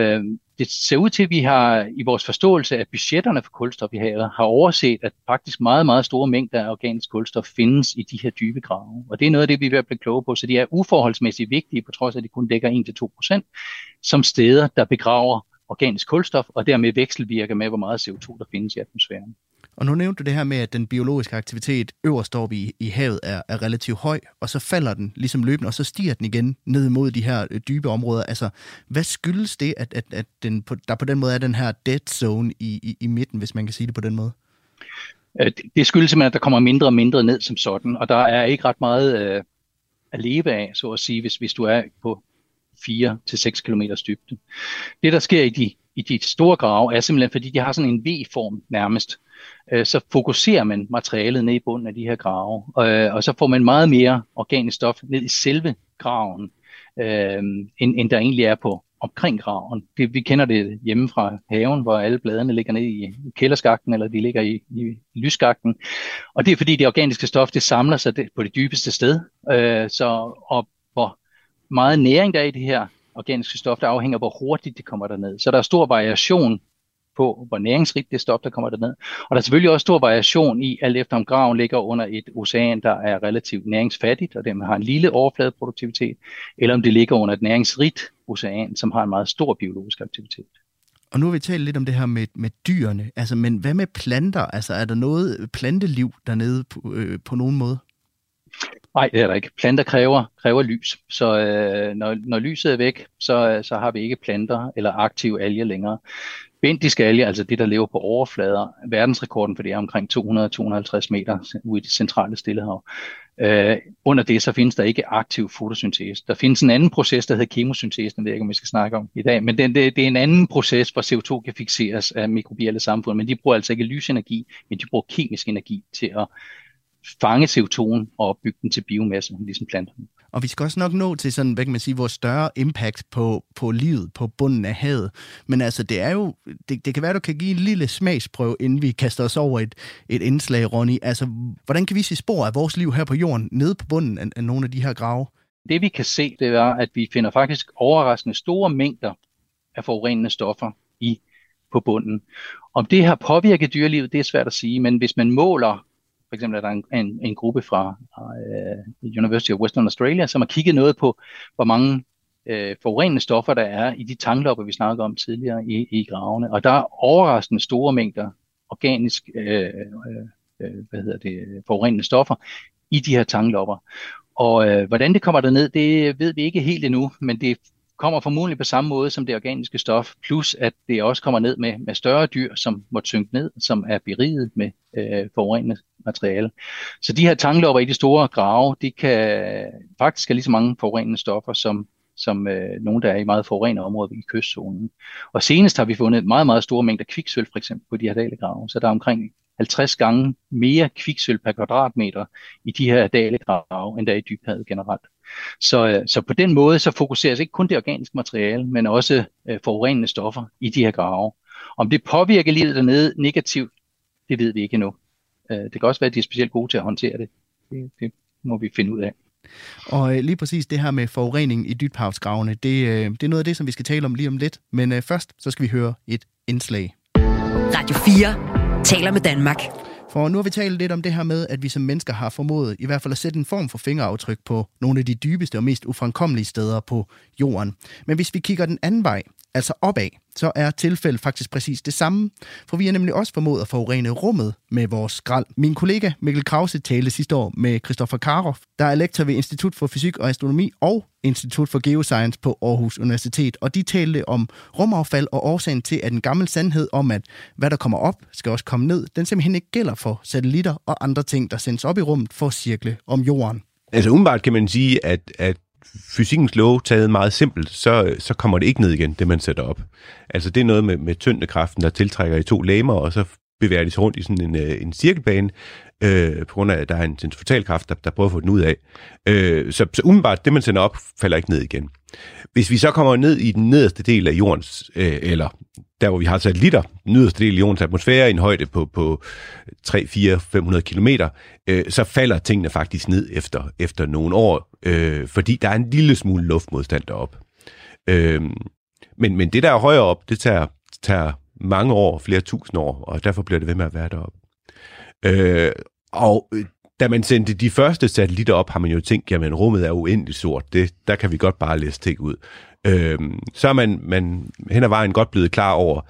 det ser ud til, at vi har i vores forståelse af budgetterne for kulstof i havet, har overset, at faktisk meget, meget store mængder af organisk kulstof findes i de her dybe grave. Og det er noget af det, vi er ved at blive kloge på, så de er uforholdsmæssigt vigtige, på trods af, at de kun dækker 1-2%, som steder, der begraver organisk kulstof, og dermed vekselvirker med, hvor meget CO2 der findes i atmosfæren. Og nu nævnte du det her med, at den biologiske aktivitet øverst oppe i havet er relativt høj, og så falder den ligesom løbende, og så stiger den igen ned mod de her dybe områder. Altså, hvad skyldes det, at der på den måde er den her dead zone i midten, hvis man kan sige det på den måde? Det skyldes simpelthen, at der kommer mindre og mindre ned som sådan, og der er ikke ret meget at leve af, så at sige, hvis du er på 4-6 km dybde. Det, der sker i de store grave, er simpelthen, fordi de har sådan en V-form nærmest, så fokuserer man materialet ned i bunden af de her grave, og så får man meget mere organisk stof ned i selve graven, end der egentlig er på omkring graven. Vi kender det hjemme fra haven, hvor alle bladene ligger ned i kælderskakten, eller de ligger i lysskakten. Og det er fordi det organiske stof, det samler sig på det dybeste sted, og hvor meget næring der er i det her organiske stof, der afhænger af, hvor hurtigt det kommer derned. Så der er stor variation på, hvor næringsrigt det stof, der kommer derned. Og der er selvfølgelig også stor variation i, alt efter om graven ligger under et ocean, der er relativt næringsfattigt, og dermed har en lille overfladeproduktivitet, eller om det ligger under et næringsrigt ocean, som har en meget stor biologisk aktivitet. Og nu har vi talt lidt om det her med dyrene, altså, men hvad med planter? Altså, er der noget planteliv dernede på nogen måde? Nej, det er der ikke. Planter kræver lys, så når lyset er væk, så har vi ikke planter eller aktive alger længere. Bentiske alger, altså det, der lever på overflader, verdensrekorden for det er omkring 200-250 meter ude i det centrale Stillehav. Under det, så findes der ikke aktiv fotosyntese. Der findes en anden proces, der hedder kemosyntese, den ved jeg ikke, om vi skal snakke om i dag, men det er en anden proces, hvor CO2 kan fixeres af mikrobielle samfund, men de bruger altså ikke lysenergi, men de bruger kemisk energi til at fange CO2'en og opbygge den til biomasse, ligesom planterne. Og vi skal også nok nå til sådan, hvad kan man sige, vores større impact på livet, på bunden af havet. Men altså, det er jo, det kan være, du kan give en lille smagsprøve, inden vi kaster os over et indslag, Ronnie. Altså, hvordan kan vi se spor af vores liv her på jorden, nede på bunden af nogle af de her grave? Det vi kan se, det er, at vi finder faktisk overraskende store mængder af forurenende stoffer på bunden. Om det har påvirket dyrelivet, det er svært at sige, men hvis man måler, for eksempel er der en gruppe fra University of Western Australia, som har kigget noget på, hvor mange forurenende stoffer der er i de tanglopper, vi snakkede om tidligere i gravene. Og der er overraskende store mængder organisk forurenende stoffer i de her tanglopper. Og hvordan det kommer derned, det ved vi ikke helt endnu, men det kommer formodentlig på samme måde som det organiske stof, plus at det også kommer ned med større dyr, som må synke ned, som er beriget med forurenende materiale. Så de her tanglopper i de store grave, de kan faktisk have lige så mange forurenende stoffer, som nogle, der er i meget forurenede områder i kystzonen. Og senest har vi fundet meget, meget store mængder kviksølv, for eksempel, på de hadalegrave. Så der er omkring 50 gange mere kviksølv per kvadratmeter i de her hadalegrave, end der er i dybhavet generelt. Så på den måde så fokuseres ikke kun det organiske materiale, men også forurenende stoffer i de her grave. Om det påvirker livet dernede negativt, det ved vi ikke endnu. Det kan også være, at de er specielt gode til at håndtere det. Det må vi finde ud af. Og lige præcis det her med forurening i dybhavsgravene, det er noget af det, som vi skal tale om lige om lidt. Men først så skal vi høre et indslag. Radio 4 taler med Danmark. For nu har vi talt lidt om det her med, at vi som mennesker har formået i hvert fald at sætte en form for fingeraftryk på nogle af de dybeste og mest ufremkommelige steder på jorden. Men hvis vi kigger den anden vej, altså opad, så er tilfældet faktisk præcis det samme, for vi har nemlig også formået at forurene rummet med vores skrald. Min kollega Mikkel Krause talte sidste år med Christoffer Karoff, der er lektor ved Institut for Fysik og Astronomi og Institut for Geoscience på Aarhus Universitet, og de talte om rumaffald og årsagen til, at en gammel sandhed om, at hvad der kommer op, skal også komme ned, den simpelthen ikke gælder for satellitter og andre ting, der sendes op i rummet for at cirkle om jorden. Altså umiddelbart kan man sige, at fysikkens lov taget meget simpelt, så kommer det ikke ned igen, det man sætter op. Altså det er noget med tyngdekraften, der tiltrækker i to legemer, og så bevæger de sig rundt i sådan en cirkelbane, på grund af, at der er en centrifugalkraft, der prøver at få den ud af. Så umiddelbart, det man sender op, falder ikke ned igen. Hvis vi så kommer ned i den nederste del af jordens, eller der hvor vi har satellitter, den nederste del af jordens atmosfære, i en højde på 300-400-500 kilometer, så falder tingene faktisk ned efter nogle år, fordi der er en lille smule luftmodstand deroppe. Men det, der er højere op, det tager mange år, flere tusind år, og derfor bliver det ved med at være deroppe. Og da man sendte de første satellitter op, har man jo tænkt, jamen rummet er uendeligt stort, der kan vi godt bare læse ting ud. Så er man hen ad vejen godt blevet klar over,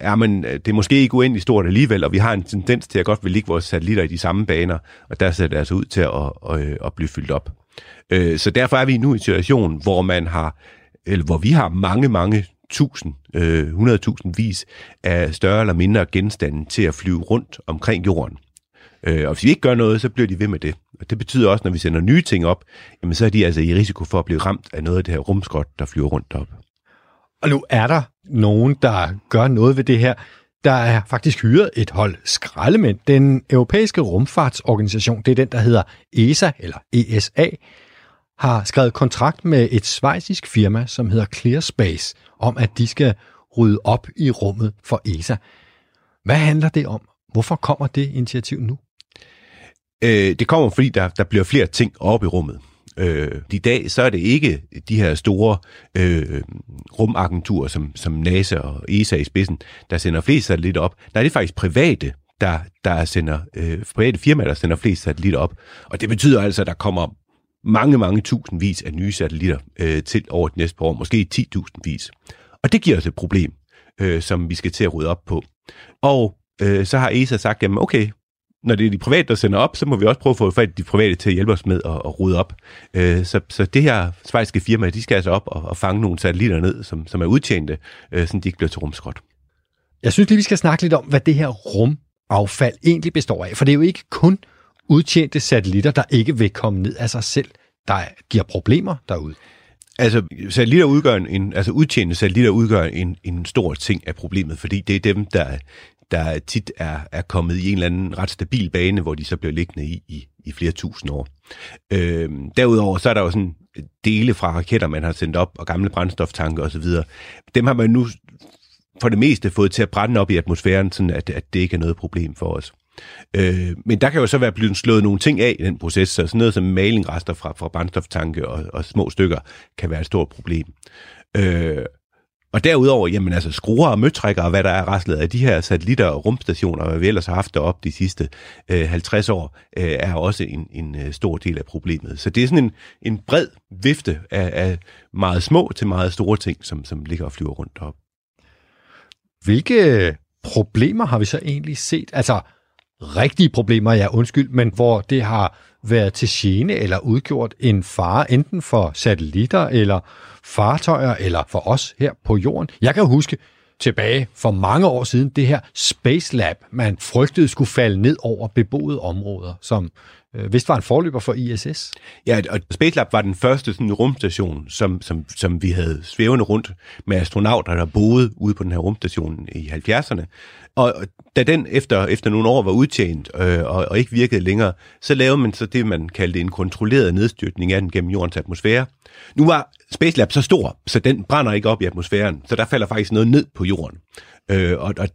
det er måske ikke uendeligt stort alligevel, og vi har en tendens til at godt vil ligge vores satellitter i de samme baner, og der ser det altså ud til at blive fyldt op. Så derfor er vi nu i en situation, hvor vi har mange, mange 100.000 vis af større eller mindre genstande til at flyve rundt omkring jorden. Og hvis vi ikke gør noget, så bliver de ved med det. Og det betyder også, når vi sender nye ting op, jamen så er de altså i risiko for at blive ramt af noget af det her rumskrot, der flyver rundt op. Og nu er der nogen, der gør noget ved det her. Der er faktisk hyret et hold skraldemænd. Den europæiske rumfartsorganisation, det er den, der hedder ESA, eller ESA, har skrevet kontrakt med et schweizisk firma, som hedder Clear Space, om at de skal rydde op i rummet for ESA. Hvad handler det om? Hvorfor kommer det initiativ nu? Det kommer, fordi der bliver flere ting op i rummet. I dag så er det ikke de her store rumagenturer som NASA og ESA i spidsen, der sender flest satellitter op. Nej, det er faktisk private, der sender, private firmaer, der sender flest satellitter op. Og det betyder altså, at der kommer mange, mange tusindvis af nye satellitter til over det næste par år, måske 10.000-vis. Og det giver os et problem, som vi skal til at rydde op på. Og så har ESA sagt, jamen okay, når det er de private, der sender op, så må vi også prøve at få de private til at hjælpe os med at rydde op. Så det her schweiziske firma, de skal altså op og fange nogle satellitter ned, som er udtjente, så de ikke bliver til rumskrot. Jeg synes lige, vi skal snakke lidt om, hvad det her rumaffald egentlig består af. For det er jo ikke kun udtjente satellitter, der ikke vil komme ned af sig selv, der giver problemer derude. Altså, udtjente satellitter udgør en stor ting af problemet, fordi det er dem, der tit er kommet i en eller anden ret stabil bane, hvor de så bliver liggende i flere tusind år. Derudover så er der jo sådan dele fra raketter, man har sendt op, og gamle brændstoftanker osv. Dem har man nu for det meste fået til at brænde op i atmosfæren, sådan at det ikke er noget problem for os. Men der kan jo så være blevet slået nogle ting af i den proces, så sådan noget som malingrester fra brændstoftanke og små stykker kan være et stort problem. Og derudover, jamen altså skruer og møtrækker, hvad der er raslet af de her satellitter og rumstationer, hvad vi ellers har haft deroppe de sidste 50 år, er også en stor del af problemet. Så det er sådan en bred vifte af meget små til meget store ting, som ligger og flyver rundt deroppe. Hvilke problemer har vi så egentlig set? Altså rigtige problemer, men hvor det har været til gene eller udgjort en fare, enten for satellitter eller fartøjer eller for os her på jorden. Jeg kan jo huske tilbage for mange år siden det her Space Lab, man frygtede skulle falde ned over beboede områder, som vist var en forløber for ISS. Ja, og Space Lab var den første sådan rumstation, som vi havde svævende rundt med astronauter, der boede ude på den her rumstation i 70'erne. Og da den efter nogle år var udtjent og ikke virkede længere, så lavede man så det, man kaldte en kontrolleret nedstyrtning af den gennem jordens atmosfære. Nu var Space Lab så stor, så den brænder ikke op i atmosfæren, så der falder faktisk noget ned på jorden.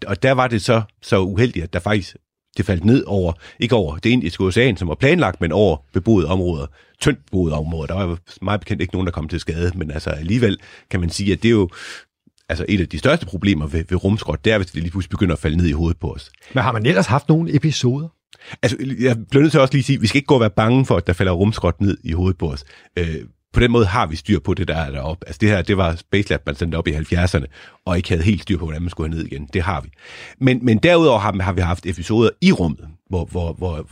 Og der var det så uheldigt, at der faktisk det faldt ned over, ikke over det Indiske Ocean, som var planlagt, men over beboede områder, tyndt beboede områder. Der var meget bekendt ikke nogen, der kom til skade, men altså alligevel kan man sige, at det er jo altså et af de største problemer ved rumskrot, det er, hvis det lige pludselig begynder at falde ned i hovedet på os. Men har man ellers haft nogle episoder? Altså, jeg bliver nødt til også lige at sige, at vi skal ikke gå og være bange for, at der falder rumskrot ned i hovedet på os. På den måde har vi styr på det, der er deroppe. Altså det her, det var Space Lab, man sendte op i 70'erne, og ikke havde helt styr på, hvordan man skulle ned igen. Det har vi. Men derudover har vi haft episoder i rummet,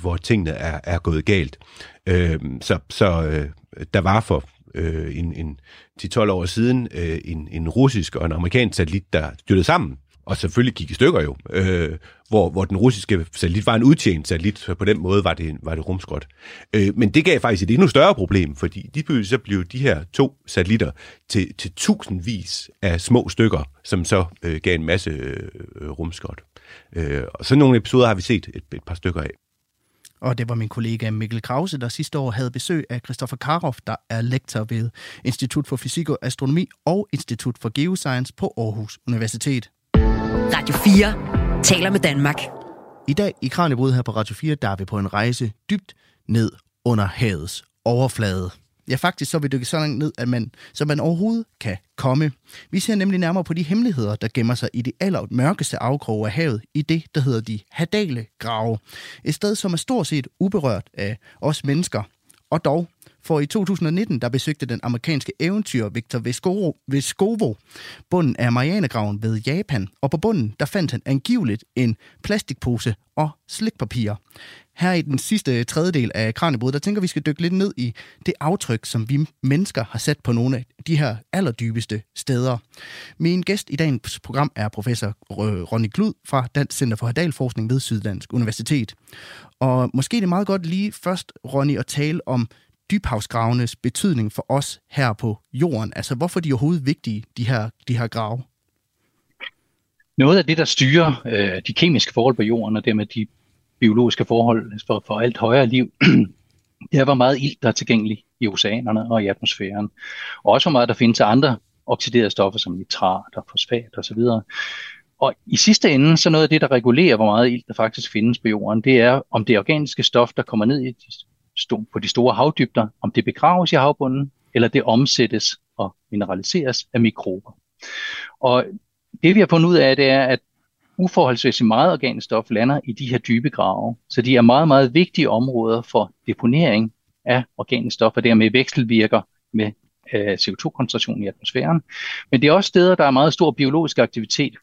hvor tingene er gået galt. Så der var for 10-12 år siden en russisk og en amerikansk satellit, der styrtede sammen, og selvfølgelig gik i stykker jo, hvor den russiske satellit var en udtjent satellit, så på den måde var det rumskrot. Men det gav faktisk et endnu større problem, fordi så blev de her to satellitter til tusindvis af små stykker, som så gav en masse rumskrot. Og sådan nogle episoder har vi set et par stykker af. Og det var min kollega Mikkel Krause, der sidste år havde besøg af Christoffer Karoff, der er lektor ved Institut for Fysik og Astronomi og Institut for Geoscience på Aarhus Universitet. Radio 4 taler med Danmark. I dag i Kraniebrud her på Radio 4, der er vi på en rejse dybt ned under havets overflade. Ja, faktisk så vil dykke så langt ned, at man overhovedet kan komme. Vi ser nemlig nærmere på de hemmeligheder, der gemmer sig i de allermørkeste afkroge af havet, i det, der hedder de hadale grave. Et sted, som er stort set uberørt af os mennesker. Og dog, for i 2019, der besøgte den amerikanske eventyrer Victor Vescovo bunden af Marianegraven ved Japan, og på bunden, der fandt han angiveligt en plastikpose og slikpapir. Her i den sidste tredjedel af Kraniebrud, der tænker vi skal dykke lidt ned i det aftryk, som vi mennesker har sat på nogle af de her allerdybeste steder. Min gæst i dagens program er professor Ronnie Glud fra Dansk Center for Hadalforskning ved Syddansk Universitet. Og måske er det meget godt lige først, Ronnie, at tale om dybhavsgravenes betydning for os her på jorden. Altså, hvorfor de er overhovedet vigtige, de her grave? Noget af det, der styrer de kemiske forhold på jorden, og dermed de biologiske forhold for alt højere liv, det er, hvor meget ilt, der er tilgængelig i oceanerne og i atmosfæren. Og også, hvor meget der findes af andre oxiderede stoffer, som nitrat og fosfat osv. Og i sidste ende, så noget af det, der regulerer, hvor meget ilt, der faktisk findes på jorden, det er, om det organiske stof, der kommer ned i på de store havdybder, om det begraves i havbunden, eller det omsættes og mineraliseres af mikrober. Og det vi har fundet ud af, det er, at uforholdsmæssigt meget organstof lander i de her dybe grave, så de er meget, meget vigtige områder for deponering af organstof, og dermed vekselvirker med CO2-koncentrationen i atmosfæren. Men det er også steder, der er meget stor biologisk aktivitet,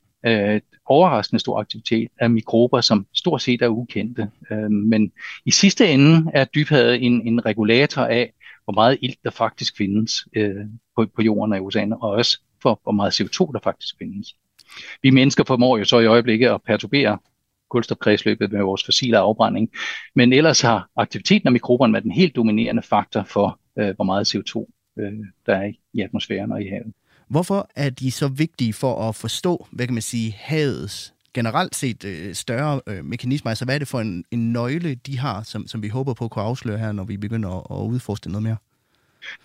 overraskende stor aktivitet af mikrober, som stort set er ukendte. Men i sidste ende er dybhavet en regulator af, hvor meget ilt der faktisk findes på jorden og i oceaner, og også for hvor meget CO2 der faktisk findes. Vi mennesker formår jo så i øjeblikket at perturbere kulstofkredsløbet med vores fossile afbrænding, men ellers har aktiviteten af mikroberne været den helt dominerende faktor for, hvor meget CO2 der er i atmosfæren og i havet. Hvorfor er de så vigtige for at forstå, hvad kan man sige, havets generelt set større mekanismer? Altså hvad er det for en nøgle, de har, som vi håber på at kunne afsløre her, når vi begynder at udforske det noget mere?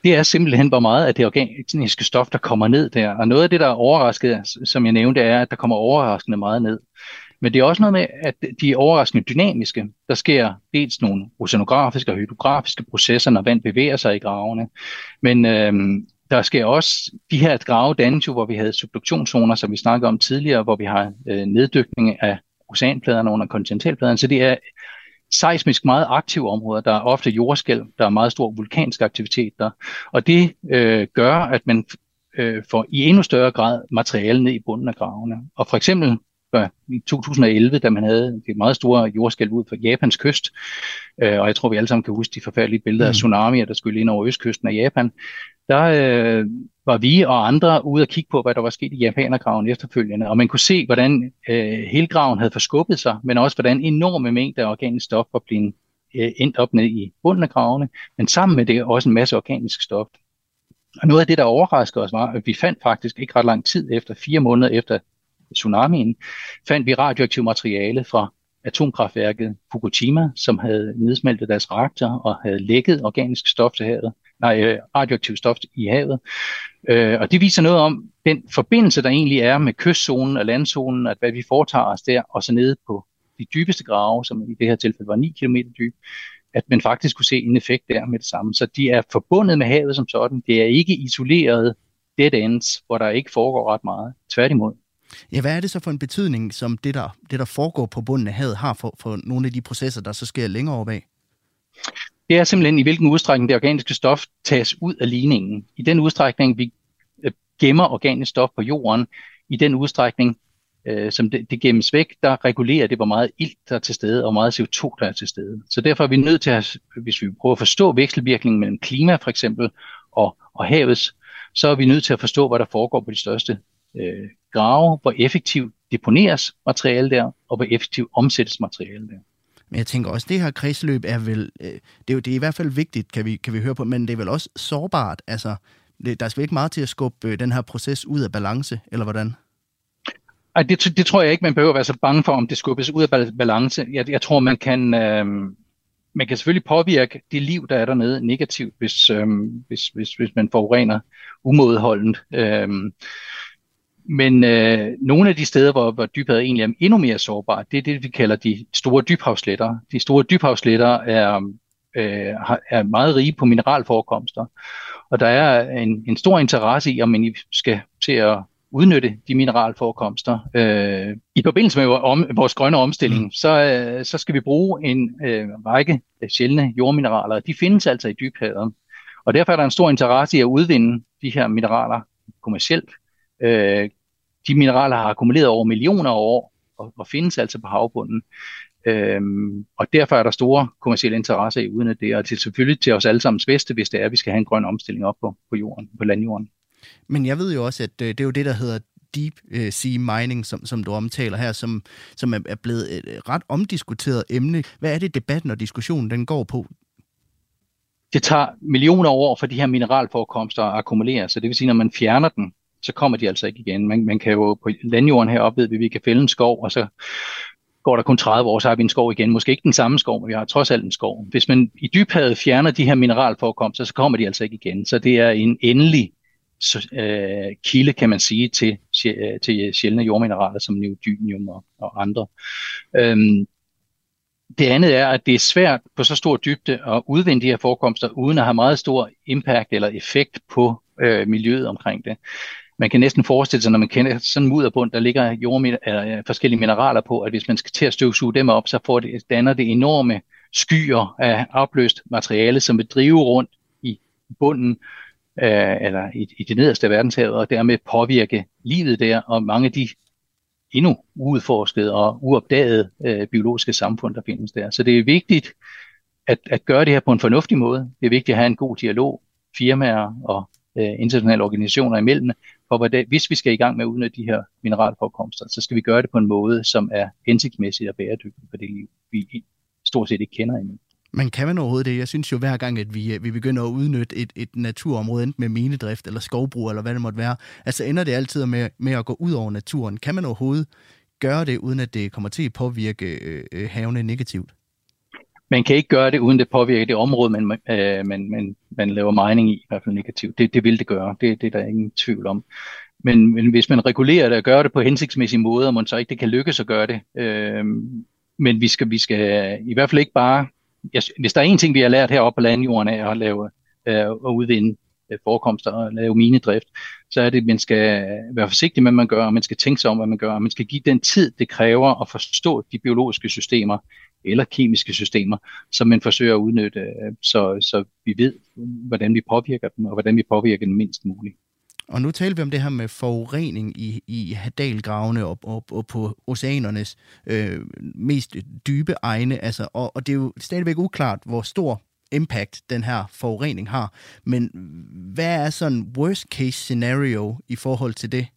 Det er simpelthen, hvor meget af det organiske stof, der kommer ned der. Og noget af det, der er overraskende, som jeg nævnte, er, at der kommer overraskende meget ned. Men det er også noget med, at de er overraskende dynamiske. Der sker dels nogle oceanografiske og hydrografiske processer, når vand bevæger sig i gravene. Men der sker også de her grave dannes, hvor vi havde subduktionszoner, som vi snakkede om tidligere, hvor vi har neddykning af oceanpladerne under kontinentalpladerne. Så det er seismisk meget aktive områder, der er ofte jordskælv, der er meget stor vulkansk aktivitet der, og det gør, at man får i endnu større grad materiale ned i bunden af gravene. Og for eksempel i 2011, da man havde det meget store jordskælv ud for Japans kyst, og jeg tror, vi alle sammen kan huske de forfærdelige billeder af tsunamier, der skyllede ind over østkysten af Japan, der var vi og andre ude at kigge på, hvad der var sket i japanergraven efterfølgende, og man kunne se, hvordan hele graven havde forskubbet sig, men også hvordan enorme mængder af organisk stof var blevet endt op ned i bunden af gravene, men sammen med det også en masse organisk stof. Og noget af det, der overraskede os, var, at vi fandt faktisk ikke ret lang tid efter, 4 måneder efter tsunamien, fandt vi radioaktivt materiale fra atomkraftværket Fukushima, som havde nedsmeltet deres reaktor og havde lækket organisk stof til havet. Radioaktivt stof i havet. Og det viser noget om den forbindelse, der egentlig er med kystzonen og landzonen, at hvad vi foretager os der, og så nede på de dybeste grave, som i det her tilfælde var 9 km dyb, at man faktisk kunne se en effekt der med det samme. Så de er forbundet med havet som sådan. Det er ikke isoleret dead ends, hvor der ikke foregår ret meget. Tværtimod. Ja, hvad er det så for en betydning, som det der foregår på bunden af havet har for nogle af de processer, der så sker længere over bag? Det er simpelthen, i hvilken udstrækning det organiske stof tages ud af ligningen. I den udstrækning, vi gemmer organisk stof på jorden, i den udstrækning, som det gemmes væk, der regulerer det, hvor meget ilt der er til stede, og hvor meget CO2 der er til stede. Så derfor er vi nødt til, at, hvis vi prøver at forstå vekselvirkningen mellem klima for eksempel og havets, så er vi nødt til at forstå, hvad der foregår på de største grave, hvor effektivt deponeres materiale der, og hvor effektivt omsættes materiale der. Men jeg tænker også, at det her kredsløb er vel, det er i hvert fald vigtigt, kan vi høre på, men det er vel også sårbart. Altså, der skal ikke meget til at skubbe den her proces ud af balance, eller hvordan? Ej, det tror jeg ikke, man behøver at være så bange for, om det skubbes ud af balance. Jeg tror, man kan selvfølgelig påvirke det liv, der er dernede negativt, hvis man forurener umådeholdent. Men nogle af de steder, hvor dybhavet egentlig er endnu mere sårbart, det er det, vi kalder de store dybhavsletter. De store dybhavsletter er meget rige på mineralforekomster, og der er en stor interesse i, om man skal til at udnytte de mineralforekomster. I forbindelse med vores grønne omstilling, så skal vi bruge en række sjældne jordmineraler. De findes altså i dybhavet, og derfor er der en stor interesse i at udvinde de her mineraler kommercielt. De mineraler har akkumuleret over millioner af år og findes altså på havbunden, og derfor er der store kommercielle interesser i uden af det, og det er selvfølgelig til os alle sammens bedste, hvis det er, at vi skal have en grøn omstilling op på jorden, på landjorden. Men jeg ved jo også, at det er jo det, der hedder deep sea mining, som du omtaler her, som er blevet et ret omdiskuteret emne. Hvad er det, debatten og diskussionen den går på? Det tager millioner år for de her mineralforekomster at akkumulere, så det vil sige, når man fjerner den, så kommer de altså ikke igen. Man kan jo på landjorden heroppe, ved vi kan fælde en skov, og så går der kun 30 år, så har vi en skov igen. Måske ikke den samme skov, men vi har trods alt en skov. Hvis man i dybhavet fjerner de her mineralforekomster, så kommer de altså ikke igen. Så det er en endelig kilde, kan man sige, til sjældne jordmineraler, som neodymium og andre. Det andet er, at det er svært på så stor dybde at udvinde de her forekomster, uden at have meget stor impact eller effekt på miljøet omkring det. Man kan næsten forestille sig, når man kender sådan en mudderbund, der ligger forskellige mineraler på, at hvis man skal til at støvsuge dem op, så danner det enorme skyer af opløst materiale, som vil drive rundt i bunden eller i det nederste af verdenshavet, og dermed påvirke livet der og mange af de endnu uudforskede og uopdagede biologiske samfund, der findes der. Så det er vigtigt at gøre det her på en fornuftig måde. Det er vigtigt at have en god dialog, firmaer og internationale organisationer imellem, hvis vi skal i gang med at udnytte de her mineralforekomster, så skal vi gøre det på en måde, som er hensigtsmæssig og bæredygtig for det liv, vi stort set ikke kender endnu. Man kan man overhovedet det. Jeg synes jo hver gang, at vi begynder at udnytte et naturområde, enten med minedrift eller skovbrug, eller hvad det måtte være, altså ender det altid med at gå ud over naturen. Kan man overhovedet gøre det, uden at det kommer til at påvirke havene negativt? Man kan ikke gøre det, uden det påvirker det område, man laver mining i hvert fald negativt. Det vil det gøre. Det er der ingen tvivl om. Men hvis man regulerer det og gør det på hensigtsmæssige måder, man så ikke det kan lykkes at gøre det. Men vi skal i hvert fald ikke bare... Hvis der er en ting, vi har lært heroppe på landjorden af at lave og udvinde forekomster og lave minedrift, så er det, at man skal være forsigtig med, hvad man gør, og man skal tænke sig om, hvad man gør, og man skal give den tid, det kræver at forstå de biologiske systemer eller kemiske systemer, som man forsøger at udnytte, så vi ved, hvordan vi påvirker dem, og hvordan vi påvirker dem mindst muligt. Og nu taler vi om det her med forurening i Hadalgravene og på oceanernes mest dybe egne. Altså, og det er jo stadigvæk uklart, hvor stor impact den her forurening har. Men hvad er sådan worst case scenario i forhold til det?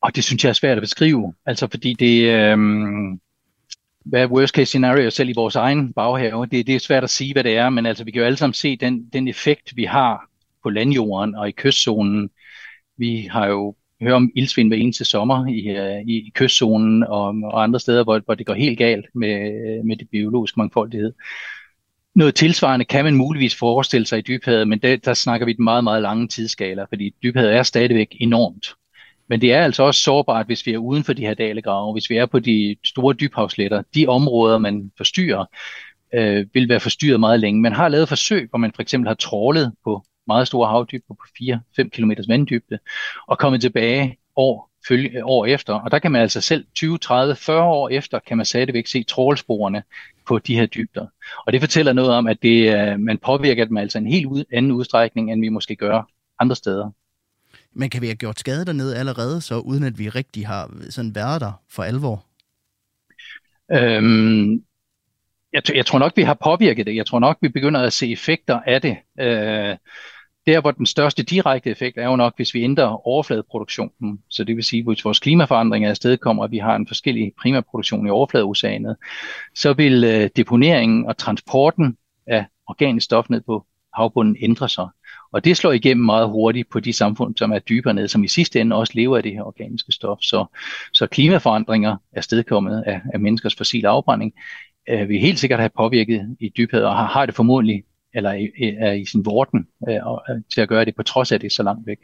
Og det synes jeg er svært at beskrive. Altså fordi det... Hvad er worst case scenario selv i vores egen baghave? Det er svært at sige, hvad det er, men altså, vi kan jo alle sammen se den effekt, vi har på landjorden og i kystzonen. Vi har jo hørt om ildsvind hver eneste sommer i kystzonen og andre steder, hvor det går helt galt med det biologiske mangfoldighed. Noget tilsvarende kan man muligvis forestille sig i dybhavet, men der snakker vi et meget, meget lange tidsskala, fordi dybhavet er stadigvæk enormt. Men det er altså også sårbart, hvis vi er uden for de hadalegrave, hvis vi er på de store dybhavsletter. De områder, man forstyrrer, vil være forstyrret meget længe. Man har lavet forsøg, hvor man for eksempel har trawlet på meget store havdybder på 4-5 km vanddybde, og kommet tilbage år efter. Og der kan man altså selv 20, 30, 40 år efter, kan man stadigvæk se trawlsporene på de her dybder. Og det fortæller noget om, at man påvirker dem altså en helt anden udstrækning, end vi måske gør andre steder. Men kan vi have gjort skade dernede allerede, så uden at vi rigtig har sådan været der for alvor? Jeg tror nok, vi har påvirket det. Jeg tror nok, vi begynder at se effekter af det. Der, hvor den største direkte effekt er jo nok, hvis vi ændrer overfladeproduktionen. Så det vil sige, hvis vores klimaforandringer afstedkommer, at vi har en forskellig primærproduktion i overfladeoceanet, så vil deponeringen og transporten af organisk stof ned på havbunden ændre sig. Og det slår igennem meget hurtigt på de samfund, som er dybere nede, som i sidste ende også lever af det her organiske stof. Så klimaforandringer afstedkommet af menneskers fossile afbrænding vil helt sikkert have påvirket i dybhavet, og har det formodentlig, eller er i sin vorten til at gøre det, på trods af det så langt væk.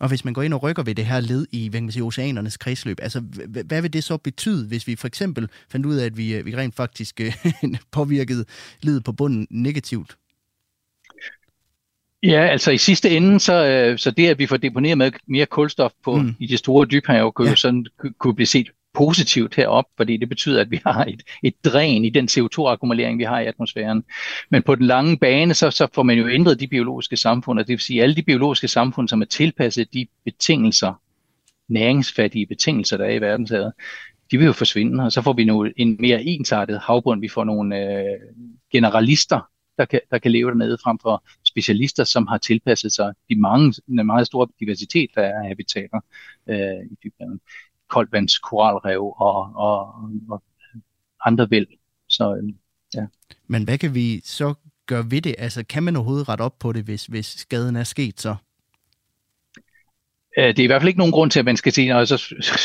Og hvis man går ind og rykker ved det her led i oceanernes kredsløb, altså hvad vil det så betyde, hvis vi for eksempel fandt ud af, at vi rent faktisk påvirkede ledet på bunden negativt? Ja, altså i sidste ende, så det, at vi får deponeret med mere kulstof i de store dybhav, kunne blive set positivt herop, fordi det betyder, at vi har et dræn i den CO2-akkumulering, vi har i atmosfæren. Men på den lange bane, så får man jo ændret de biologiske samfund, og det vil sige, alle de biologiske samfund, som er tilpasset de betingelser, næringsfattige betingelser, der er i verdenshavet, de vil jo forsvinde, og så får vi nu en mere ensartet havbund. Vi får nogle generalister, der kan leve dernede, frem for specialister, som har tilpasset sig den meget store diversitet, der er habitater i dybhaven. Koldvands, koralrev og andre væld. Så, ja. Men hvad kan vi så gøre ved det? Altså, kan man overhovedet rette op på det, hvis skaden er sket så? Det er i hvert fald ikke nogen grund til, at man skal sige, at så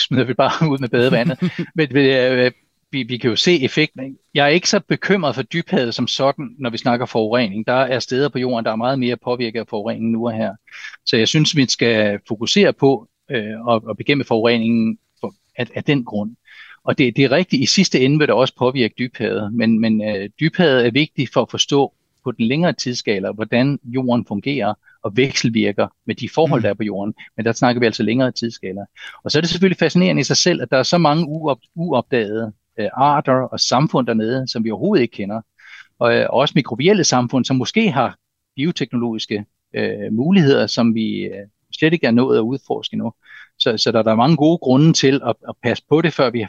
smider vi bare ud med badevandet. Men vi kan jo se effekten. Jeg er ikke så bekymret for dybhavet som sådan, når vi snakker forurening. Der er steder på jorden, der er meget mere påvirket af forureningen nu og her. Så jeg synes, vi skal fokusere på at bekæmpe forureningen af den grund. Og det er rigtigt, i sidste ende vil det også påvirke dybhavet, men dybhavet er vigtigt for at forstå på den længere tidsskala, hvordan jorden fungerer og vekselvirker med de forhold, der er på jorden. Men der snakker vi altså længere tidsskala. Og så er det selvfølgelig fascinerende i sig selv, at der er så mange uopdagede arter og samfund dernede, som vi overhovedet ikke kender. Og også mikrobielle samfund, som måske har bioteknologiske muligheder, som vi slet ikke er nået at udforske endnu. Så der er mange gode grunde til at passe på det, før vi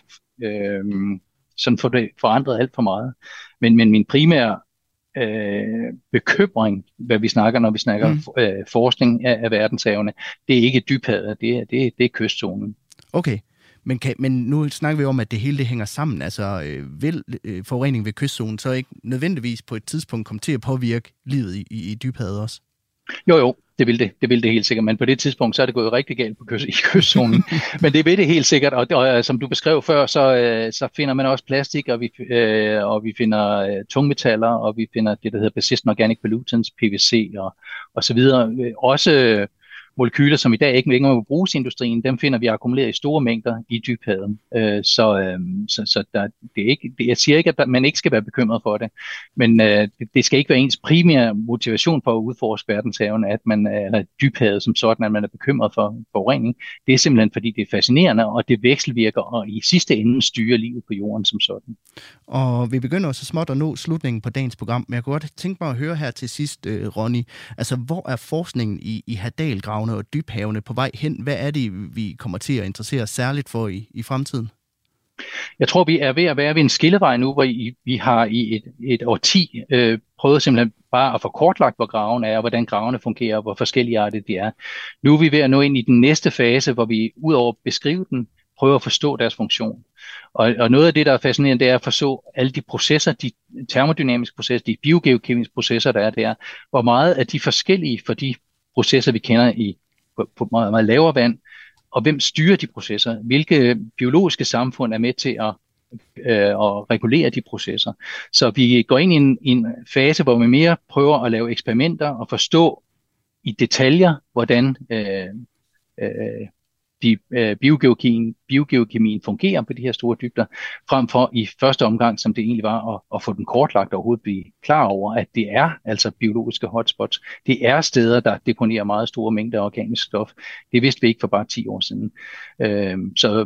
sådan får det forandret alt for meget. Men min primære bekymring, hvad vi snakker, når vi snakker forskning af verdenshavene, det er ikke dybhavet, det er kystzonen. Okay, men nu snakker vi om, at det hele det hænger sammen. Altså vil forurening ved kystzonen så ikke nødvendigvis på et tidspunkt komme til at påvirke livet i dybhavet også? Jo, det vil det helt sikkert, men på det tidspunkt, så er det gået rigtig galt i kystzonen, men det vil det helt sikkert, og som du beskrev før, så finder man også plastik, og vi finder tungmetaller, og vi finder det, der hedder persistent organic pollutants, PVC og så videre. Også molekyler, som i dag ikke længere må bruges i industrien, dem finder vi akkumuleret i store mængder i dybhavet. Så der, det er ikke, jeg siger ikke, at man ikke skal være bekymret for det, men det skal ikke være ens primære motivation for at udforske verdenshavene, at man er dybhavet som sådan, at man er bekymret for forurening. Det er simpelthen, fordi det er fascinerende, og det vekselvirker, og i sidste ende styrer livet på jorden som sådan. Og vi begynder så småt at nå slutningen på dagens program, men jeg kunne godt tænke mig at høre her til sidst, Ronnie, altså hvor er forskningen i Hadalgravene og dybhavene på vej hen? Hvad er det, vi kommer til at interessere os særligt for i fremtiden? Jeg tror, vi er ved at være ved en skillevej nu, hvor vi har i et årti prøvet simpelthen bare at få kortlagt, hvor graven er, og hvordan gravene fungerer, og hvor forskelligartet de er. Nu er vi ved at nå ind i den næste fase, hvor vi ud over at beskrive den, prøver at forstå deres funktion. Og noget af det, der er fascinerende, det er at forstå alle de processer, de termodynamiske processer, de biogeokemiske processer, der er der. Hvor meget er de forskellige for de processer, vi kender på meget, meget lavere vand, og hvem styrer de processer? Hvilke biologiske samfund er med til at regulere de processer? Så vi går ind i en fase, hvor vi mere prøver at lave eksperimenter og forstå i detaljer, hvordan biogeokemien fungerer på de her store dybder, frem for i første omgang, som det egentlig var, at få den kortlagt og overhovedet blive klar over, at det er altså biologiske hotspots. Det er steder, der deponerer meget store mængder organisk stof. Det vidste vi ikke for bare 10 år siden. Så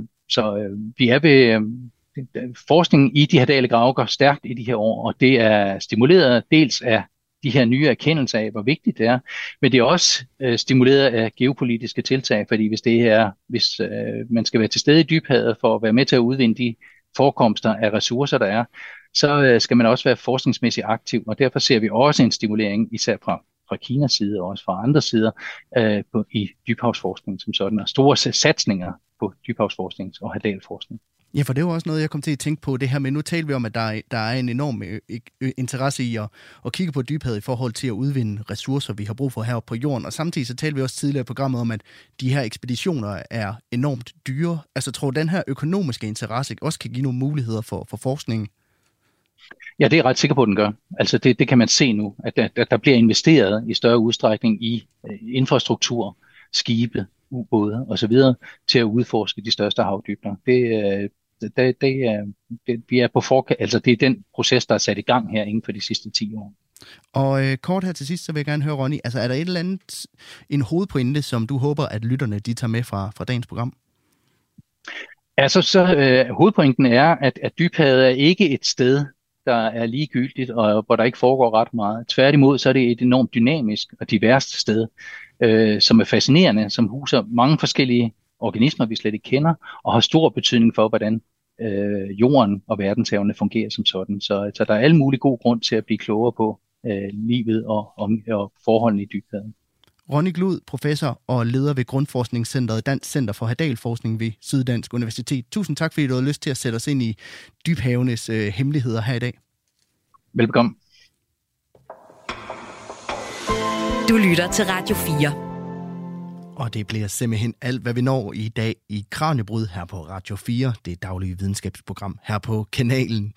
vi er ved... Forskningen i de hadale grave går stærkt i de her år, og det er stimuleret dels af de her nye erkendelser af, hvor vigtigt det er, men det er også stimuleret af geopolitiske tiltag, fordi hvis man skal være til stede i dybhavet for at være med til at udvinde de forekomster af ressourcer, der er, så skal man også være forskningsmæssigt aktiv, og derfor ser vi også en stimulering, især fra Kinas side og også fra andre sider, i dybhavsforskning som sådan, og store satsninger på dybhavsforskning og hadalforskning. Ja, for det var også noget, jeg kom til at tænke på det her, men nu taler vi om, at der er en enorm interesse i at kigge på dybhavet i forhold til at udvinde ressourcer, vi har brug for heroppe på jorden. Og samtidig så talte vi også tidligere i programmet om, at de her ekspeditioner er enormt dyre. Altså tror den her økonomiske interesse også kan give nogle muligheder for forskningen? Ja, det er jeg ret sikker på, at den gør. Altså det kan man se nu, at der bliver investeret i større udstrækning i infrastruktur, skibe, ubåde osv. til at udforske de største havdybder. Det er den proces, der er sat i gang her inden for de sidste 10 år. Og kort her til sidst, så vil jeg gerne høre, Ronnie, altså er der et eller andet, en hovedpointe, som du håber, at lytterne de tager med fra dagens program? Altså, hovedpointen er, at dybhavet er ikke et sted, der er ligegyldigt, og hvor der ikke foregår ret meget. Tværtimod, så er det et enormt dynamisk og diverst sted, som er fascinerende, som huser mange forskellige organismer, vi slet ikke kender, og har stor betydning for, hvordan jorden og verdenshavene fungerer som sådan. Så der er alle mulige god grund til at blive klogere på livet og forholdene i dybhavet. Ronnie Glud, professor og leder ved Grundforskningscentret Dansk Center for Hadalforskning ved Syddansk Universitet. Tusind tak, fordi du havde lyst til at sætte os ind i dybhavenes hemmeligheder her i dag. Velbekomme. Du lytter til Radio 4. Og det bliver simpelthen alt, hvad vi når i dag i Kraniebrud her på Radio 4, det daglige videnskabsprogram her på kanalen.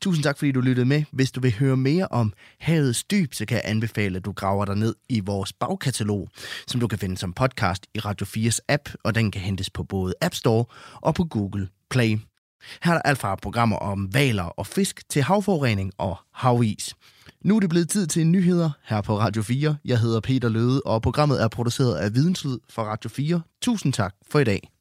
Tusind tak, fordi du lyttede med. Hvis du vil høre mere om havets dyb, så kan jeg anbefale, at du graver dig ned i vores bagkatalog, som du kan finde som podcast i Radio 4's app, og den kan hentes på både App Store og på Google Play. Her er der alt fra programmer om hvaler og fisk til havforurening og havis. Nu er det blevet tid til nyheder her på Radio 4. Jeg hedder Peter Løhde, og programmet er produceret af Videnslyd for Radio 4. Tusind tak for i dag.